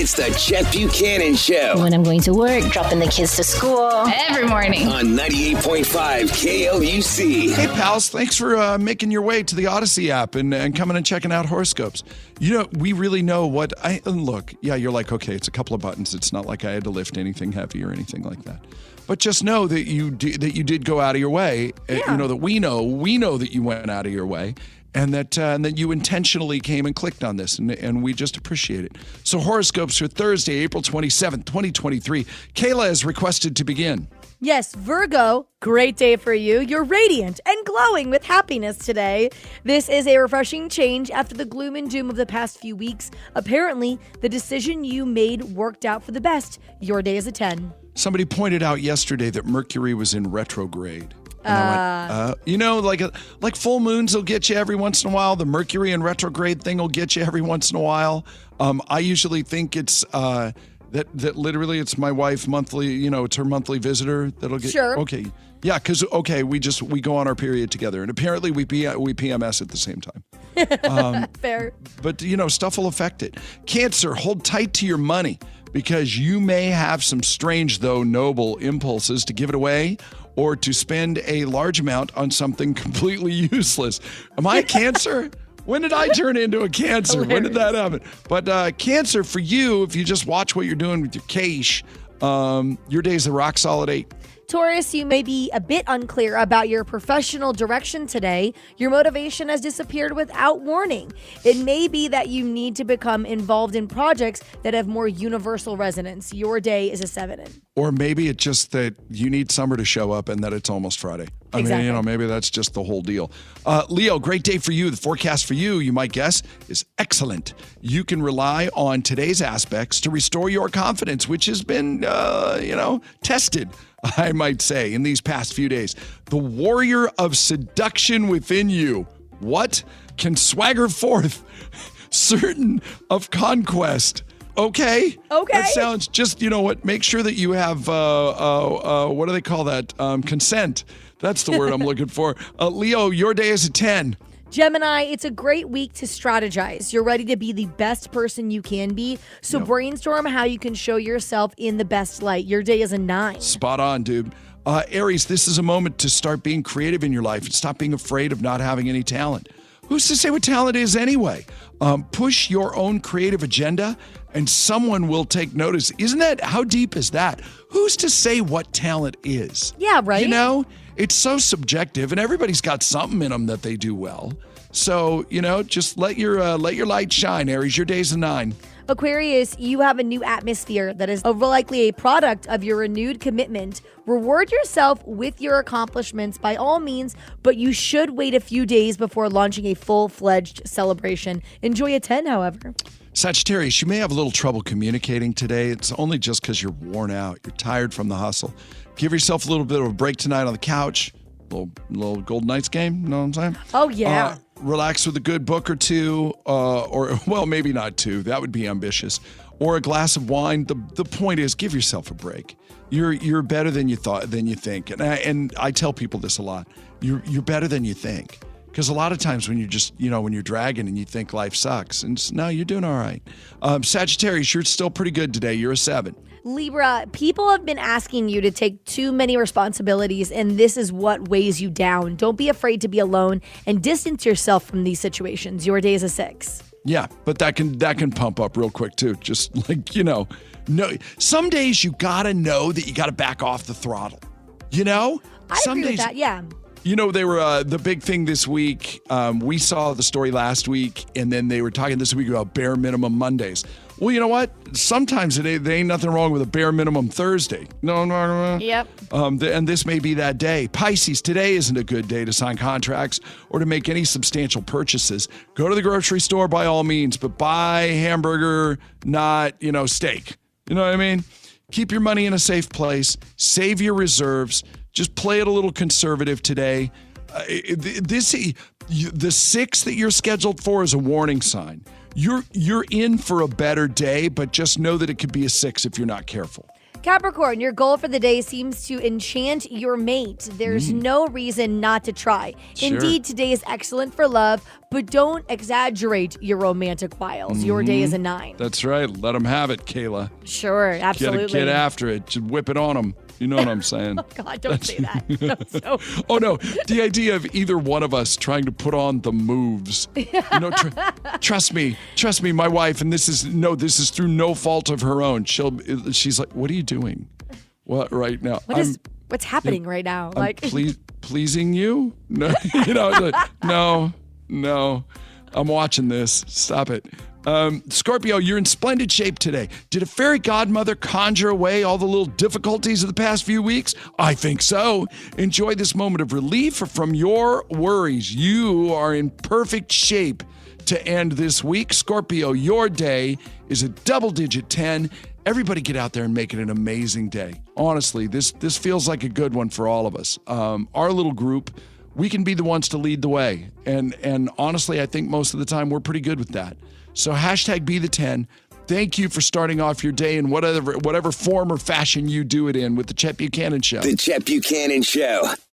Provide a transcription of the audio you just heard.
It's the Chet Buchanan Show. When I'm going to work, dropping the kids to school. Every morning. On 98.5 KLUC. Hey, pals. Thanks for making your way to the Odyssey app and coming and checking out horoscopes. You know, we really know what I... Look, yeah, you're like, okay, it's a couple of buttons. It's not like I had to lift anything heavy or anything like that. But just know that you did go out of your way. Yeah. You know that we know that you went out of your way. And that you intentionally came and clicked on this, and we just appreciate it. So horoscopes for Thursday, April 27th, 2023. Kayla is requested to begin. Yes, Virgo, great day for you. You're radiant and glowing with happiness today. This is a refreshing change after the gloom and doom of the past few weeks. Apparently, the decision you made worked out for the best. Your day is a 10. Somebody pointed out yesterday that Mercury was in retrograde. And I went, you know, like full moons will get you every once in a while. The Mercury in retrograde thing will get you every once in a while. I usually think it's that literally it's my wife monthly, you know, it's her monthly visitor that'll get. Sure. Okay. Yeah, because, okay, we go on our period together, and apparently we PMS at the same time. Fair. But, you know, stuff will affect it. Cancer, hold tight to your money because you may have some strange, though noble, impulses to give it away or to spend a large amount on something completely useless. Am I a Cancer? When did I turn into a Cancer? Hilarious. When did that happen? But Cancer, for you, if you just watch what you're doing with your cash, your day's a rock solid 8. Taurus, you may be a bit unclear about your professional direction today. Your motivation has disappeared without warning. It may be that you need to become involved in projects that have more universal resonance. Your day is a 7. Or maybe it's just that you need summer to show up and that it's almost Friday. I mean, you know, maybe that's just the whole deal. Leo, great day for you. The forecast for you, you might guess, is excellent. You can rely on today's aspects to restore your confidence, which has been, tested, I might say, in these past few days. The warrior of seduction within you, what? Can swagger forth, certain of conquest. Okay. That sounds just, you know what, make sure that you have, what do they call that? Consent. That's the word I'm looking for. Leo, your day is a 10. Gemini, it's a great week to strategize. You're ready to be the best person you can be. So brainstorm how you can show yourself in the best light. Your day is a 9. Spot on, dude. Aries, this is a moment to start being creative in your life and stop being afraid of not having any talent. Who's to say what talent is anyway? Push your own creative agenda and someone will take notice. Isn't that, how deep is that? Who's to say what talent is? Yeah, right. You know, it's so subjective and everybody's got something in them that they do well. So, you know, just let your light shine, Aries. Your day's a 9. Aquarius, you have a new atmosphere that is likely a product of your renewed commitment. Reward yourself with your accomplishments by all means, but you should wait a few days before launching a full-fledged celebration. Enjoy a 10, however. Sagittarius, you may have a little trouble communicating today. It's only just because you're worn out. You're tired from the hustle. Give yourself a little bit of a break tonight on the couch. Little Golden Knights game, you know what I'm saying? Oh, yeah. Relax with a good book or two, or maybe not two. That would be ambitious. Or a glass of wine. The point is, give yourself a break. You're better than you think. And I tell people this a lot. You're better than you think. Because a lot of times when you're dragging and you think life sucks, and no, you're doing all right. Sagittarius, you're still pretty good today. You're a 7. Libra, people have been asking you to take too many responsibilities, and this is what weighs you down. Don't be afraid to be alone and distance yourself from these situations. Your day is a 6. Yeah, but that can pump up real quick too. Just like, you know, no. Some days you gotta know that you gotta back off the throttle. You know, I agree with that. Yeah. You know, they were the big thing this week. We saw the story last week, and then they were talking this week about bare minimum Mondays. Well, you know what? Sometimes there ain't nothing wrong with a bare minimum Thursday. No. Yep. And this may be that day. Pisces, today isn't a good day to sign contracts or to make any substantial purchases. Go to the grocery store by all means, but buy hamburger, not, you know, steak. You know what I mean? Keep your money in a safe place. Save your reserves. Just play it a little conservative today. The 6 that you're scheduled for is a warning sign. You're in for a better day, but just know that it could be a 6 if you're not careful. Capricorn, your goal for the day seems to enchant your mate. There's no reason not to try. Sure. Indeed, today is excellent for love, but don't exaggerate your romantic wiles. Your day is a 9. That's right. Let them have it, Kayla. Sure, absolutely. Get after it. Just whip it on them. You know what I'm saying? Oh, God, don't say that. Oh, no. The idea of either one of us trying to put on the moves. You know, trust me, my wife, and this is through no fault of her own. She's like, what are you doing? What right now? What's happening right now? Like, pleasing you? No, you know, like, no. I'm watching this. Stop it. Scorpio, you're in splendid shape today. Did a fairy godmother conjure away all the little difficulties of the past few weeks? I think so. Enjoy this moment of relief from your worries. You are in perfect shape to end this week. Scorpio, your day is a double-digit 10. Everybody get out there and make it an amazing day. Honestly, this feels like a good one for all of us. Our little group, we can be the ones to lead the way. And honestly, I think most of the time we're pretty good with that. So hashtag be the 10. Thank you for starting off your day in whatever form or fashion you do it in with the Chet Buchanan Show. The Chet Buchanan Show.